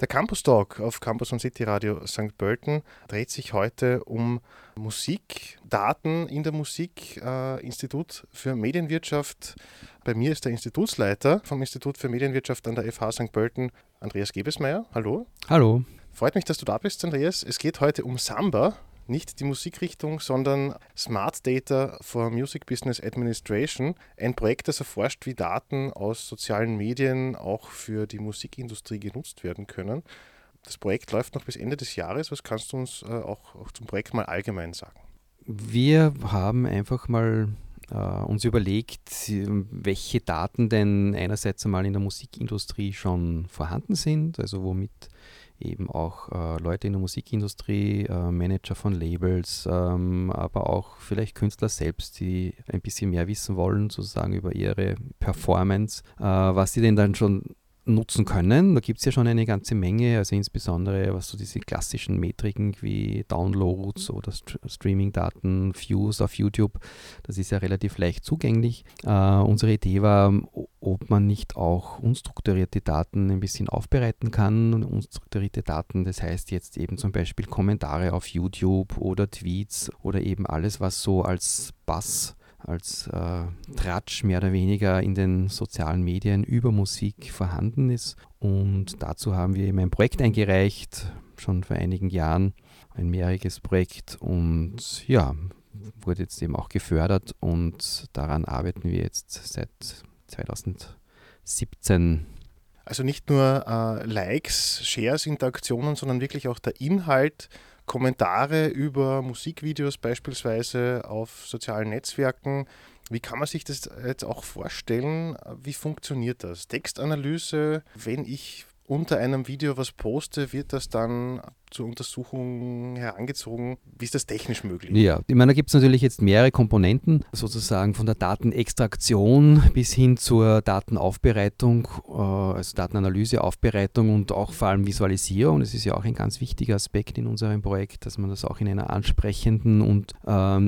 Der Campus Talk auf Campus und City Radio St. Pölten dreht sich heute um Musik, Daten in der Musik, Institut für Medienwirtschaft. Bei mir ist der Institutsleiter vom Institut für Medienwirtschaft an der FH St. Pölten, Andreas Gebesmair. Hallo. Hallo. Freut mich, dass du da bist, Andreas. Es geht heute um Samba, nicht die Musikrichtung, sondern Smart Data for Music Business Administration, ein Projekt, das erforscht, wie Daten aus sozialen Medien auch für die Musikindustrie genutzt werden können. Das Projekt läuft noch bis Ende des Jahres. Was kannst du uns auch zum Projekt mal allgemein sagen? Wir haben einfach mal uns überlegt, welche Daten denn einerseits einmal in der Musikindustrie schon vorhanden sind, also womit eben auch Leute in der Musikindustrie, Manager von Labels, aber auch vielleicht Künstler selbst, die ein bisschen mehr wissen wollen, sozusagen über ihre Performance, was sie denn dann schon nutzen können. Da gibt es ja schon eine ganze Menge, also insbesondere was so diese klassischen Metriken wie Downloads oder Streaming-Daten, Views auf YouTube, das ist ja relativ leicht zugänglich. Unsere Idee war, ob man nicht auch unstrukturierte Daten ein bisschen aufbereiten kann. Und unstrukturierte Daten, das heißt jetzt eben zum Beispiel Kommentare auf YouTube oder Tweets oder eben alles, was so als Buzz, als Tratsch mehr oder weniger in den sozialen Medien über Musik vorhanden ist. Und dazu haben wir eben ein Projekt eingereicht, schon vor einigen Jahren, ein mehrjähriges Projekt, und ja, wurde jetzt eben auch gefördert, und daran arbeiten wir jetzt seit 2017. Also nicht nur Likes, Shares, Interaktionen, sondern wirklich auch der Inhalt, Kommentare über Musikvideos beispielsweise auf sozialen Netzwerken. Wie kann man sich das jetzt auch vorstellen? Wie funktioniert das? Textanalyse, wenn ich unter einem Video was poste, wird das dann zur Untersuchung herangezogen? Wie ist das technisch möglich? Ja, ich meine, da gibt es natürlich jetzt mehrere Komponenten, sozusagen von der Datenextraktion bis hin zur Datenaufbereitung, also Datenanalyse, Aufbereitung und auch vor allem Visualisierung. Das ist ja auch ein ganz wichtiger Aspekt in unserem Projekt, dass man das auch in einer ansprechenden und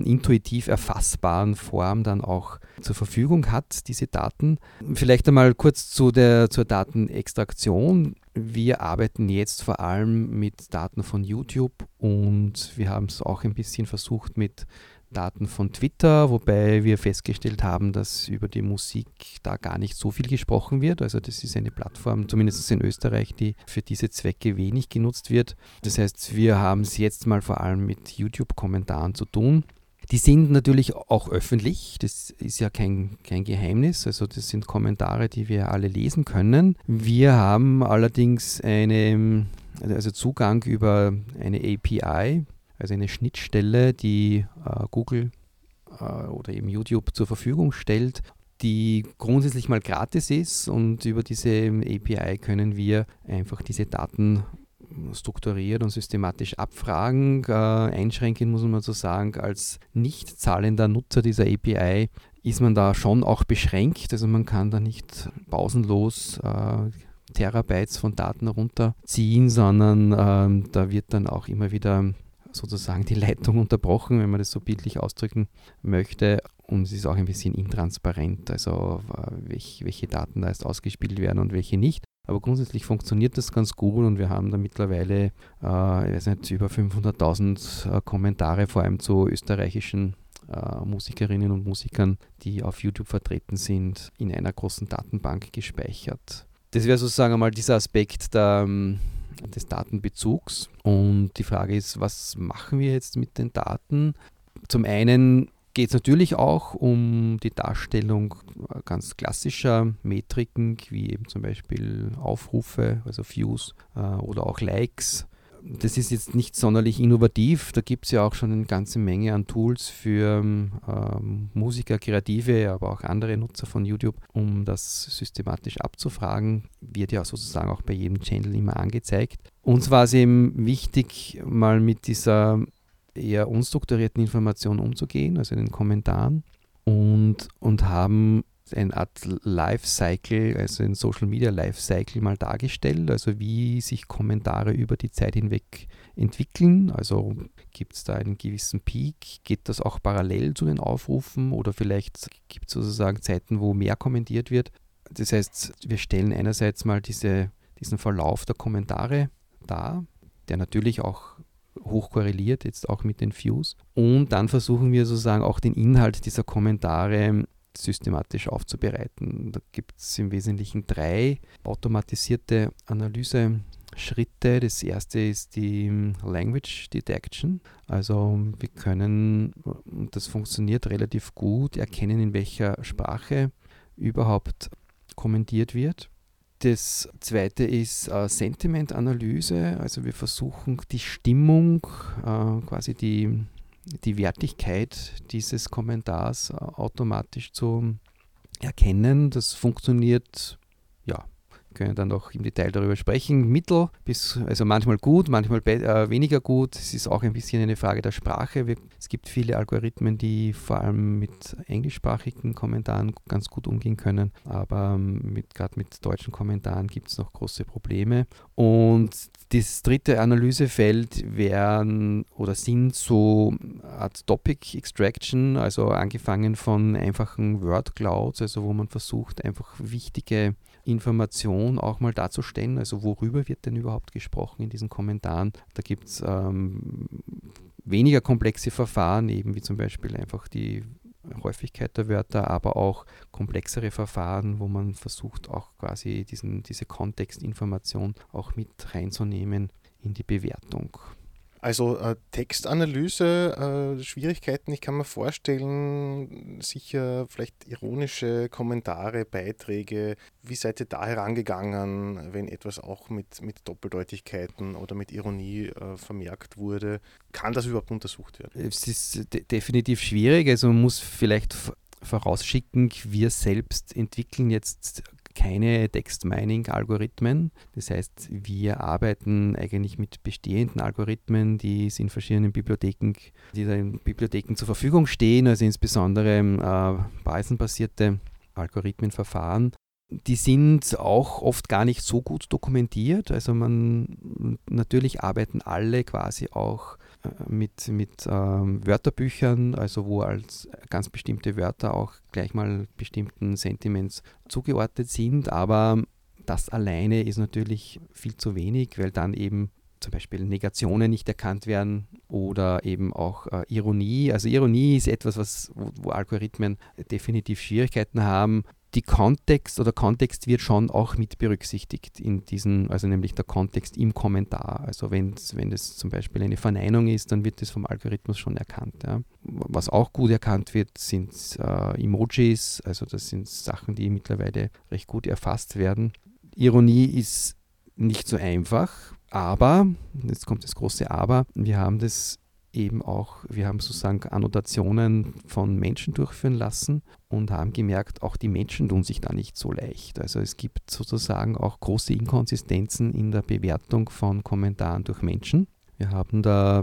intuitiv erfassbaren Form dann auch zur Verfügung hat, diese Daten. Vielleicht einmal kurz zur Datenextraktion. Wir arbeiten jetzt vor allem mit Daten von YouTube, und wir haben es auch ein bisschen versucht mit Daten von Twitter, wobei wir festgestellt haben, dass über die Musik da gar nicht so viel gesprochen wird. Also das ist eine Plattform, zumindest in Österreich, die für diese Zwecke wenig genutzt wird. Das heißt, wir haben es jetzt mal vor allem mit YouTube-Kommentaren zu tun. Die sind natürlich auch öffentlich, das ist ja kein Geheimnis, also das sind Kommentare, die wir alle lesen können. Wir haben allerdings Zugang über eine API, also eine Schnittstelle, die Google oder eben YouTube zur Verfügung stellt, die grundsätzlich mal gratis ist, und über diese API können wir einfach diese Daten strukturiert und systematisch abfragen. Einschränken muss man so sagen, als nicht zahlender Nutzer dieser API ist man da schon auch beschränkt. Also man kann da nicht pausenlos Terabytes von Daten runterziehen, sondern da wird dann auch immer wieder sozusagen die Leitung unterbrochen, wenn man das so bildlich ausdrücken möchte. Und es ist auch ein bisschen intransparent, also welche Daten da jetzt ausgespielt werden und welche nicht. Aber grundsätzlich funktioniert das ganz gut, und wir haben da mittlerweile über 500.000 Kommentare, vor allem zu österreichischen Musikerinnen und Musikern, die auf YouTube vertreten sind, in einer großen Datenbank gespeichert. Das wäre sozusagen einmal dieser Aspekt des Datenbezugs. Und die Frage ist, was machen wir jetzt mit den Daten? Zum einen geht es natürlich auch um die Darstellung ganz klassischer Metriken, wie eben zum Beispiel Aufrufe, also Views oder auch Likes. Das ist jetzt nicht sonderlich innovativ, da gibt es ja auch schon eine ganze Menge an Tools für Musiker, Kreative, aber auch andere Nutzer von YouTube, um das systematisch abzufragen. Wird ja sozusagen auch bei jedem Channel immer angezeigt. Uns war es eben wichtig, mal mit dieser eher unstrukturierten Informationen umzugehen, also in den Kommentaren, und haben eine Art Lifecycle, also ein Social Media Lifecycle mal dargestellt, also wie sich Kommentare über die Zeit hinweg entwickeln, also gibt es da einen gewissen Peak, geht das auch parallel zu den Aufrufen, oder vielleicht gibt es sozusagen Zeiten, wo mehr kommentiert wird. Das heißt, wir stellen einerseits mal diese diesen Verlauf der Kommentare dar, der natürlich auch hoch korreliert, jetzt auch mit den Views. Und dann versuchen wir sozusagen auch den Inhalt dieser Kommentare systematisch aufzubereiten. Da gibt es im Wesentlichen 3 automatisierte Analyse-Schritte. Das erste ist die Language Detection. Also wir können, und das funktioniert relativ gut, erkennen, in welcher Sprache überhaupt kommentiert wird. Das zweite ist Sentimentanalyse. Also wir versuchen die Stimmung, quasi die Wertigkeit dieses Kommentars automatisch zu erkennen. Das funktioniert, ja, wir können dann noch im Detail darüber sprechen. Mittel bis, also manchmal gut, manchmal weniger gut. Es ist auch ein bisschen eine Frage der Sprache. Es gibt viele Algorithmen, die vor allem mit englischsprachigen Kommentaren ganz gut umgehen können, aber gerade mit deutschen Kommentaren gibt es noch große Probleme. Und das dritte Analysefeld sind so Art Topic Extraction, also angefangen von einfachen Word Clouds, also wo man versucht, einfach wichtige Informationen auch mal darzustellen, also worüber wird denn überhaupt gesprochen in diesen Kommentaren. Da gibt es weniger komplexe Verfahren, eben wie zum Beispiel einfach die Häufigkeit der Wörter, aber auch komplexere Verfahren, wo man versucht, auch quasi diese Kontextinformation auch mit reinzunehmen in die Bewertung. Also Textanalyse, Schwierigkeiten, ich kann mir vorstellen, sicher vielleicht ironische Kommentare, Beiträge. Wie seid ihr da herangegangen, wenn etwas auch mit Doppeldeutigkeiten oder mit Ironie vermerkt wurde? Kann das überhaupt untersucht werden? Es ist definitiv schwierig, also man muss vielleicht vorausschicken, wir selbst entwickeln jetzt keine Text-Mining-Algorithmen. Das heißt, wir arbeiten eigentlich mit bestehenden Algorithmen, die es in verschiedenen Bibliotheken, zur Verfügung stehen, also insbesondere Bayesian-basierte Algorithmenverfahren. Die sind auch oft gar nicht so gut dokumentiert. Also natürlich arbeiten alle quasi auch mit Wörterbüchern, also wo als ganz bestimmte Wörter auch gleich mal bestimmten Sentiments zugeordnet sind, aber das alleine ist natürlich viel zu wenig, weil dann eben zum Beispiel Negationen nicht erkannt werden oder eben auch Ironie. Also Ironie ist etwas, wo Algorithmen definitiv Schwierigkeiten haben. Kontext wird schon auch mit berücksichtigt in diesen, also nämlich der Kontext im Kommentar. Also wenn es zum Beispiel eine Verneinung ist, dann wird das vom Algorithmus schon erkannt. Ja. Was auch gut erkannt wird, sind Emojis, also das sind Sachen, die mittlerweile recht gut erfasst werden. Ironie ist nicht so einfach, aber, jetzt kommt das große Aber, wir haben sozusagen Annotationen von Menschen durchführen lassen und haben gemerkt, auch die Menschen tun sich da nicht so leicht. Also es gibt sozusagen auch große Inkonsistenzen in der Bewertung von Kommentaren durch Menschen. Wir haben da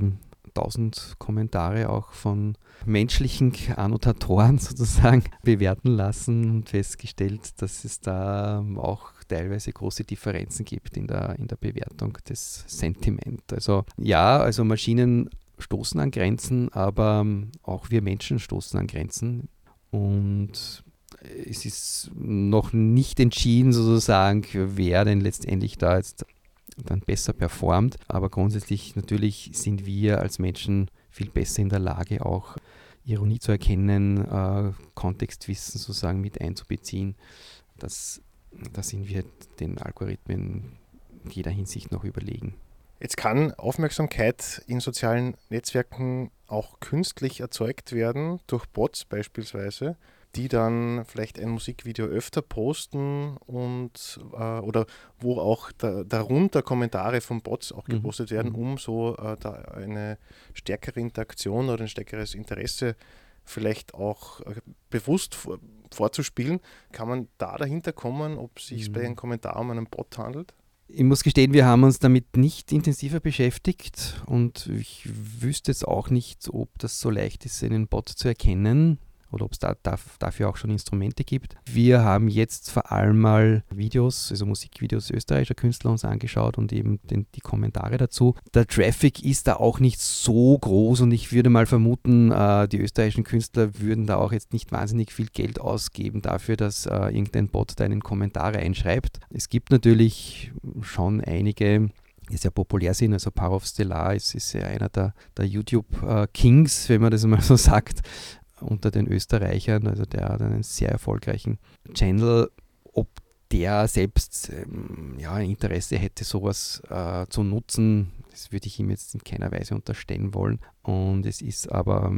1000 Kommentare auch von menschlichen Annotatoren sozusagen bewerten lassen und festgestellt, dass es da auch teilweise große Differenzen gibt in der Bewertung des Sentiments. Also ja, also Maschinen stoßen an Grenzen, aber auch wir Menschen stoßen an Grenzen und es ist noch nicht entschieden sozusagen, wer denn letztendlich da jetzt dann besser performt, aber grundsätzlich natürlich sind wir als Menschen viel besser in der Lage, auch Ironie zu erkennen, Kontextwissen sozusagen mit einzubeziehen. Da sind wir den Algorithmen in jeder Hinsicht noch überlegen. Jetzt kann Aufmerksamkeit in sozialen Netzwerken auch künstlich erzeugt werden, durch Bots beispielsweise, die dann vielleicht ein Musikvideo öfter posten und oder wo auch darunter Kommentare von Bots auch gepostet werden, um so da eine stärkere Interaktion oder ein stärkeres Interesse vielleicht auch bewusst vorzuspielen. Kann man da dahinter kommen, ob es sich bei einem Kommentar um einen Bot handelt? Ich muss gestehen, wir haben uns damit nicht intensiver beschäftigt und ich wüsste jetzt auch nicht, ob das so leicht ist, einen Bot zu erkennen. oder ob es dafür auch schon Instrumente gibt. Wir haben jetzt vor allem mal Videos, also Musikvideos österreichischer Künstler uns angeschaut und eben die Kommentare dazu. Der Traffic ist da auch nicht so groß und ich würde mal vermuten, die österreichischen Künstler würden da auch jetzt nicht wahnsinnig viel Geld ausgeben dafür, dass irgendein Bot da einen Kommentar reinschreibt. Es gibt natürlich schon einige, die sehr populär sind, also Parov Stelar ist ja einer der YouTube-Kings, wenn man das mal so sagt, unter den Österreichern, also der hat einen sehr erfolgreichen Channel. Ob der selbst Interesse hätte, sowas zu nutzen, das würde ich ihm jetzt in keiner Weise unterstellen wollen. Und es ist aber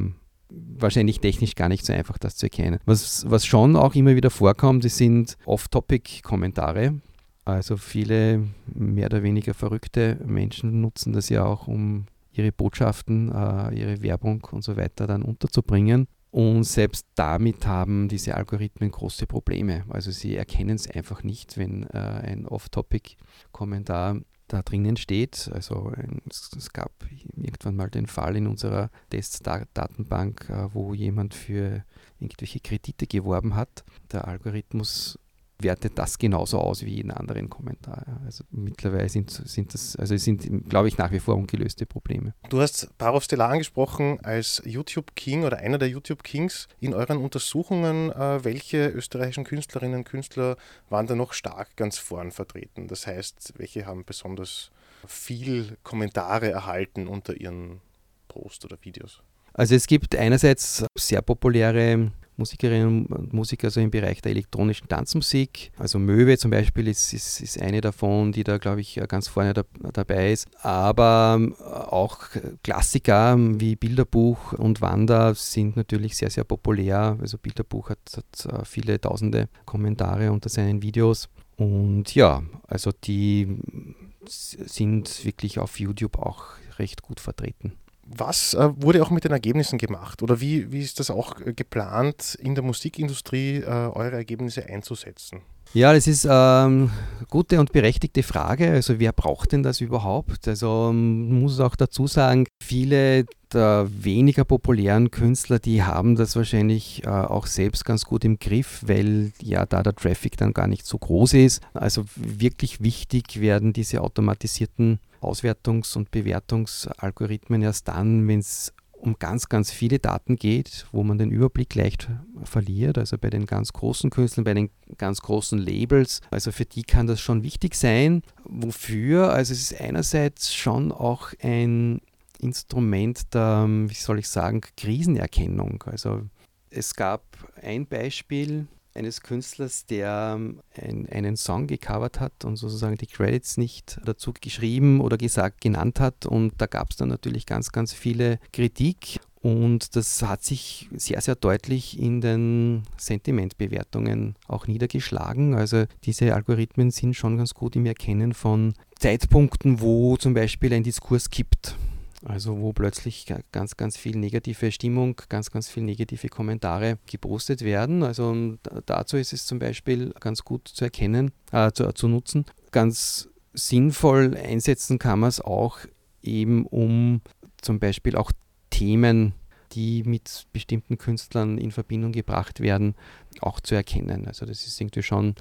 wahrscheinlich technisch gar nicht so einfach, das zu erkennen. Was schon auch immer wieder vorkommt, das sind Off-Topic-Kommentare. Also viele mehr oder weniger verrückte Menschen nutzen das ja auch, um ihre Botschaften, ihre Werbung und so weiter dann unterzubringen. Und selbst damit haben diese Algorithmen große Probleme. Also sie erkennen es einfach nicht, wenn ein Off-Topic-Kommentar da drinnen steht. Also es gab irgendwann mal den Fall in unserer Testdatenbank, wo jemand für irgendwelche Kredite geworben hat. Der Algorithmus wertet das genauso aus wie jeden anderen Kommentar. Also mittlerweile sind, glaube ich, nach wie vor ungelöste Probleme. Du hast Parov Stelar angesprochen als YouTube-King oder einer der YouTube-Kings. In euren Untersuchungen, welche österreichischen Künstlerinnen und Künstler waren da noch stark ganz vorn vertreten? Das heißt, welche haben besonders viel Kommentare erhalten unter ihren Posts oder Videos? Also es gibt einerseits sehr populäre Musikerinnen und Musiker, also im Bereich der elektronischen Tanzmusik. Also Möwe zum Beispiel ist eine davon, die da, glaube ich, ganz vorne dabei ist. Aber auch Klassiker wie Bilderbuch und Wanda sind natürlich sehr, sehr populär. Also Bilderbuch hat viele tausende Kommentare unter seinen Videos. Und ja, also die sind wirklich auf YouTube auch recht gut vertreten. Was wurde auch mit den Ergebnissen gemacht oder wie ist das auch geplant, in der Musikindustrie eure Ergebnisse einzusetzen? Ja, das ist eine gute und berechtigte Frage. Also wer braucht denn das überhaupt? Also man muss auch dazu sagen, viele der weniger populären Künstler, die haben das wahrscheinlich auch selbst ganz gut im Griff, weil ja da der Traffic dann gar nicht so groß ist. Also wirklich wichtig werden diese automatisierten Auswertungs- und Bewertungsalgorithmen erst dann, wenn es um ganz, ganz viele Daten geht, wo man den Überblick leicht verliert. Also bei den ganz großen Künstlern, bei den ganz großen Labels. Also für die kann das schon wichtig sein. Wofür? Also es ist einerseits schon auch ein Instrument der, Krisenerkennung. Also es gab ein Beispiel eines Künstlers, der einen Song gecovert hat und sozusagen die Credits nicht dazu geschrieben oder genannt hat. Und da gab es dann natürlich ganz, ganz viele Kritik. Und das hat sich sehr, sehr deutlich in den Sentimentbewertungen auch niedergeschlagen. Also diese Algorithmen sind schon ganz gut im Erkennen von Zeitpunkten, wo zum Beispiel ein Diskurs kippt. Also wo plötzlich ganz, ganz viel negative Stimmung, ganz, ganz viel negative Kommentare gepostet werden. Also dazu ist es zum Beispiel ganz gut zu erkennen, zu nutzen. Ganz sinnvoll einsetzen kann man es auch eben, um zum Beispiel auch Themen, die mit bestimmten Künstlern in Verbindung gebracht werden, auch zu erkennen. Also das ist irgendwie schon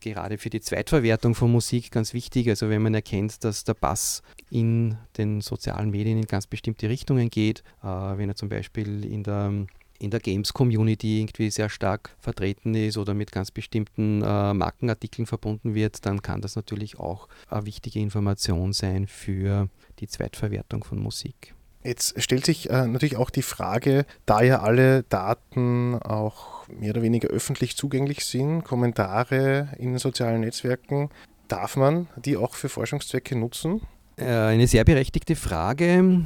gerade für die Zweitverwertung von Musik ganz wichtig. Also wenn man erkennt, dass der Bass in den sozialen Medien in ganz bestimmte Richtungen geht, wenn er zum Beispiel in der Games-Community irgendwie sehr stark vertreten ist oder mit ganz bestimmten Markenartikeln verbunden wird, dann kann das natürlich auch eine wichtige Information sein für die Zweitverwertung von Musik. Jetzt stellt sich natürlich auch die Frage, da ja alle Daten auch mehr oder weniger öffentlich zugänglich sind, Kommentare in den sozialen Netzwerken, darf man die auch für Forschungszwecke nutzen? Eine sehr berechtigte Frage,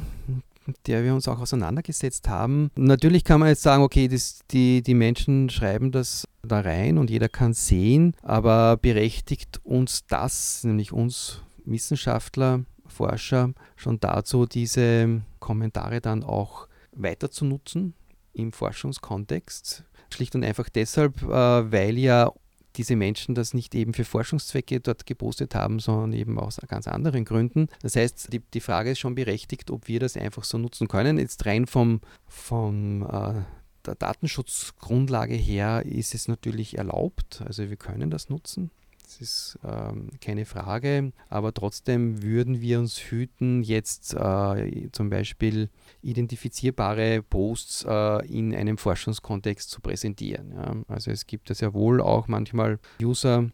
mit der wir uns auch auseinandergesetzt haben. Natürlich kann man jetzt sagen, okay, die Menschen schreiben das da rein und jeder kann sehen, aber berechtigt uns das, nämlich uns Wissenschaftler, Forscher, schon dazu, diese Kommentare dann auch weiter zu nutzen im Forschungskontext. Schlicht und einfach deshalb, weil ja diese Menschen das nicht eben für Forschungszwecke dort gepostet haben, sondern eben aus ganz anderen Gründen. Das heißt, die Frage ist schon berechtigt, ob wir das einfach so nutzen können. Jetzt rein vom der Datenschutzgrundlage her ist es natürlich erlaubt, also wir können das nutzen. Das ist keine Frage, aber trotzdem würden wir uns hüten, jetzt zum Beispiel identifizierbare Posts in einem Forschungskontext zu präsentieren. Ja? Also es gibt das ja wohl auch manchmal User,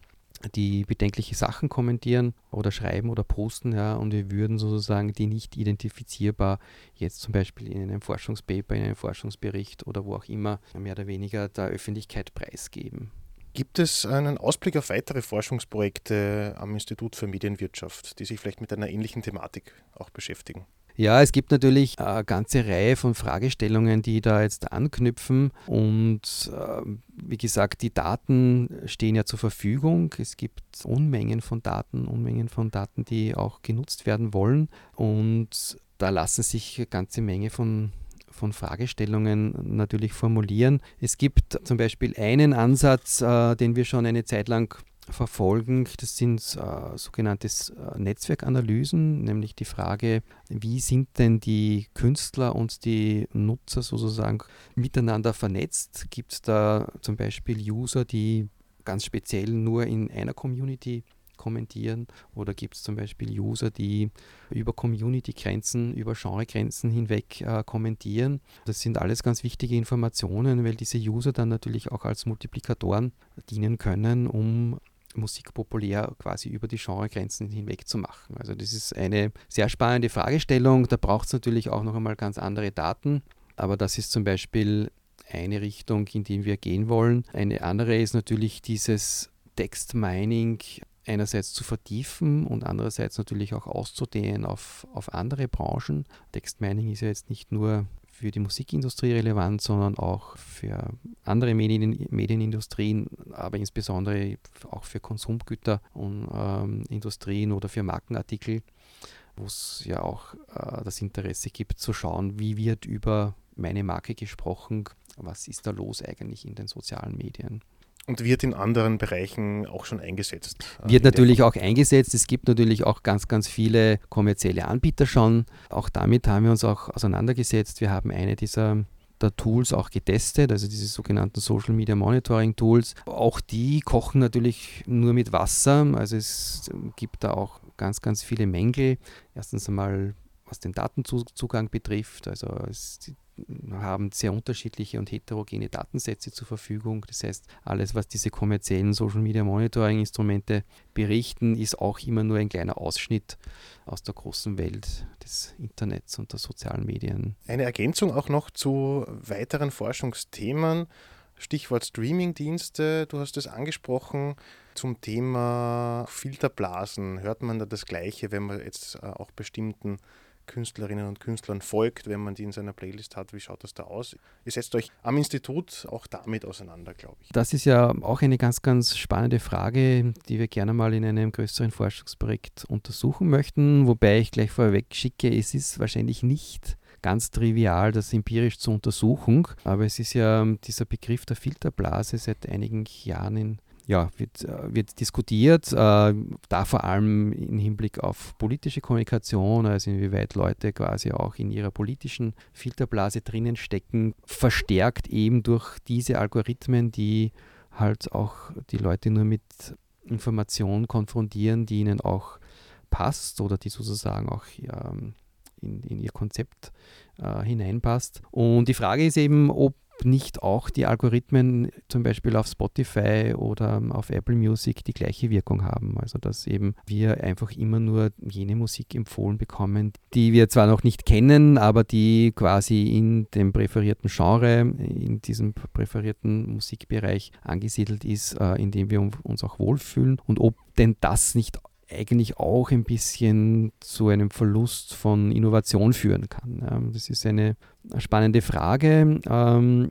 die bedenkliche Sachen kommentieren oder schreiben oder posten, ja, und wir würden sozusagen die nicht identifizierbar jetzt zum Beispiel in einem Forschungspaper, in einem Forschungsbericht oder wo auch immer mehr oder weniger der Öffentlichkeit preisgeben. Gibt es einen Ausblick auf weitere Forschungsprojekte am Institut für Medienwirtschaft, die sich vielleicht mit einer ähnlichen Thematik auch beschäftigen? Ja, es gibt natürlich eine ganze Reihe von Fragestellungen, die da jetzt anknüpfen und wie gesagt, die Daten stehen ja zur Verfügung. Es gibt Unmengen von Daten, die auch genutzt werden wollen, und da lassen sich eine ganze Menge von Fragestellungen natürlich formulieren. Es gibt zum Beispiel einen Ansatz, den wir schon eine Zeit lang verfolgen. Das sind sogenannte Netzwerkanalysen, nämlich die Frage, wie sind denn die Künstler und die Nutzer sozusagen miteinander vernetzt? Gibt es da zum Beispiel User, die ganz speziell nur in einer Community kommentieren, oder gibt es zum Beispiel User, die über Community-Grenzen, über Genre-Grenzen hinweg kommentieren. Das sind alles ganz wichtige Informationen, weil diese User dann natürlich auch als Multiplikatoren dienen können, um Musik populär quasi über die Genregrenzen hinweg zu machen. Also das ist eine sehr spannende Fragestellung. Da braucht es natürlich auch noch einmal ganz andere Daten, aber das ist zum Beispiel eine Richtung, in die wir gehen wollen. Eine andere ist natürlich dieses Text-Mining einerseits zu vertiefen und andererseits natürlich auch auszudehnen auf andere Branchen. Textmining ist ja jetzt nicht nur für die Musikindustrie relevant, sondern auch für andere Medienindustrien, aber insbesondere auch für Konsumgüter und Industrien oder für Markenartikel, wo es ja auch das Interesse gibt zu schauen, wie wird über meine Marke gesprochen, was ist da los eigentlich in den sozialen Medien. Und wird in anderen Bereichen auch schon eingesetzt? Wird natürlich auch eingesetzt. Es gibt natürlich auch ganz, ganz viele kommerzielle Anbieter schon. Auch damit haben wir uns auch auseinandergesetzt. Wir haben eine der Tools auch getestet, also diese sogenannten Social Media Monitoring Tools. Auch die kochen natürlich nur mit Wasser. Also es gibt da auch ganz, ganz viele Mängel. Erstens einmal, was den Datenzugang betrifft. Also es haben sehr unterschiedliche und heterogene Datensätze zur Verfügung. Das heißt, alles, was diese kommerziellen Social-Media-Monitoring-Instrumente berichten, ist auch immer nur ein kleiner Ausschnitt aus der großen Welt des Internets und der sozialen Medien. Eine Ergänzung auch noch zu weiteren Forschungsthemen, Stichwort Streaming-Dienste, du hast es angesprochen. Zum Thema Filterblasen hört man da das Gleiche, wenn man jetzt auch bestimmten Künstlerinnen und Künstlern folgt, wenn man die in seiner Playlist hat. Wie schaut das da aus? Ihr setzt euch am Institut auch damit auseinander, glaube ich. Das ist ja auch eine ganz, ganz spannende Frage, die wir gerne mal in einem größeren Forschungsprojekt untersuchen möchten. Wobei ich gleich vorweg schicke, es ist wahrscheinlich nicht ganz trivial, das empirisch zu untersuchen. Aber es ist ja dieser Begriff der Filterblase seit einigen Jahren wird diskutiert, da vor allem im Hinblick auf politische Kommunikation, also inwieweit Leute quasi auch in ihrer politischen Filterblase drinnen stecken, verstärkt eben durch diese Algorithmen, die halt auch die Leute nur mit Informationen konfrontieren, die ihnen auch passt oder die sozusagen auch in ihr Konzept hineinpasst. Und die Frage ist eben, ob nicht auch die Algorithmen zum Beispiel auf Spotify oder auf Apple Music die gleiche Wirkung haben. Also dass eben wir einfach immer nur jene Musik empfohlen bekommen, die wir zwar noch nicht kennen, aber die quasi in dem präferierten Genre, in diesem präferierten Musikbereich angesiedelt ist, in dem wir uns auch wohlfühlen. Und ob denn das nicht eigentlich auch ein bisschen zu einem Verlust von Innovation führen kann. Das ist eine spannende Frage.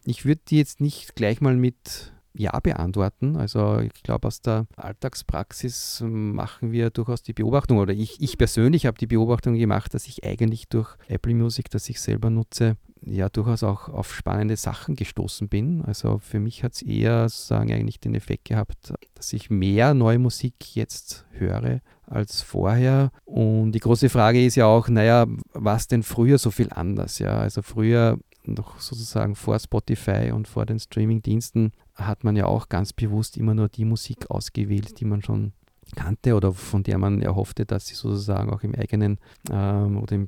Ich würde die jetzt nicht gleich mal mit Ja beantworten. Also ich glaube, aus der Alltagspraxis machen wir durchaus die Beobachtung, oder ich persönlich habe die Beobachtung gemacht, dass ich eigentlich durch Apple Music, das ich selber nutze, ja durchaus auch auf spannende Sachen gestoßen bin. Also für mich hat es eher sozusagen eigentlich den Effekt gehabt, dass ich mehr neue Musik jetzt höre als vorher. Und die große Frage ist ja auch, naja, was denn früher so viel anders? Ja? Also früher noch sozusagen vor Spotify und vor den Streaming-Diensten hat man ja auch ganz bewusst immer nur die Musik ausgewählt, die man schon kannte oder von der man erhoffte, dass sie sozusagen auch im eigenen oder im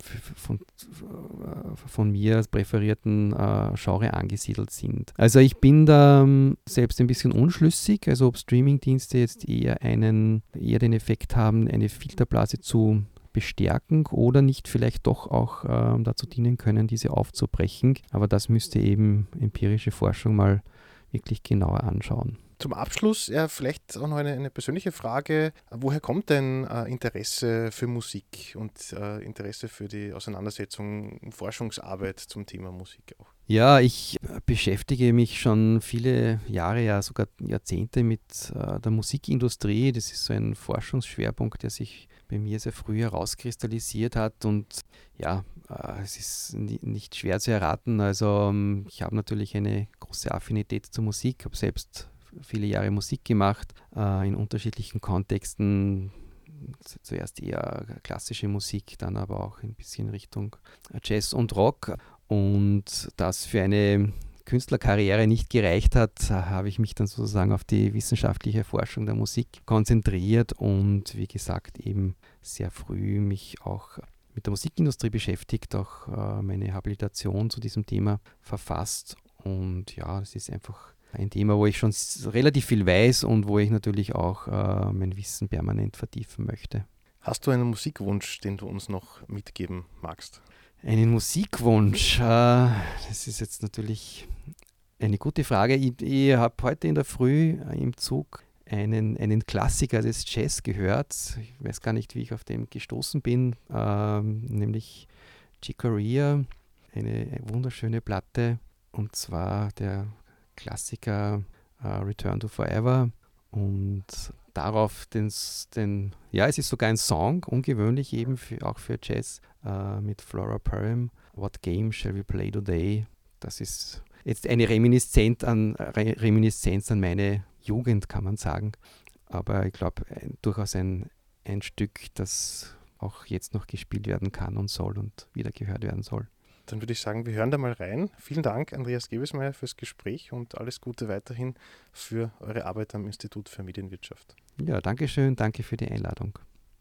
von mir präferierten Genre angesiedelt sind. Also ich bin da selbst ein bisschen unschlüssig, also ob Streamingdienste jetzt eher den Effekt haben, eine Filterblase zu bestärken oder nicht vielleicht doch auch dazu dienen können, diese aufzubrechen. Aber das müsste eben empirische Forschung mal wirklich genauer anschauen. Zum Abschluss vielleicht auch noch eine persönliche Frage. Woher kommt denn Interesse für Musik und Interesse für die Auseinandersetzung, Forschungsarbeit zum Thema Musik auch? Ja, ich beschäftige mich schon viele Jahre, ja sogar Jahrzehnte mit der Musikindustrie. Das ist so ein Forschungsschwerpunkt, der sich bei mir sehr früh herauskristallisiert hat. Und ja, es ist nicht schwer zu erraten. Also ich habe natürlich eine große Affinität zur Musik, habe selbst viele Jahre Musik gemacht, in unterschiedlichen Kontexten, zuerst eher klassische Musik, dann aber auch ein bisschen Richtung Jazz und Rock. Und das für eine Künstlerkarriere nicht gereicht hat, habe ich mich dann sozusagen auf die wissenschaftliche Forschung der Musik konzentriert und wie gesagt eben sehr früh mich auch mit der Musikindustrie beschäftigt, auch meine Habilitation zu diesem Thema verfasst. Und ja, es ist einfach ein Thema, wo ich schon relativ viel weiß und wo ich natürlich auch mein Wissen permanent vertiefen möchte. Hast du einen Musikwunsch, den du uns noch mitgeben magst? Einen Musikwunsch? Das ist jetzt natürlich eine gute Frage. Ich habe heute in der Früh im Zug einen Klassiker des Jazz gehört. Ich weiß gar nicht, wie ich auf den gestoßen bin, nämlich Chick Corea, eine wunderschöne Platte, und zwar der Klassiker Return to Forever, und darauf es ist sogar ein Song, ungewöhnlich eben auch für Jazz, mit Flora Purim, What Game Shall We Play Today? Das ist jetzt eine Reminiszenz an meine Jugend, kann man sagen, aber ich glaube durchaus ein Stück, das auch jetzt noch gespielt werden kann und soll und wieder gehört werden soll. Dann würde ich sagen, wir hören da mal rein. Vielen Dank, Andreas Gebesmair, fürs Gespräch und alles Gute weiterhin für eure Arbeit am Institut für Medienwirtschaft. Ja, danke schön, danke für die Einladung.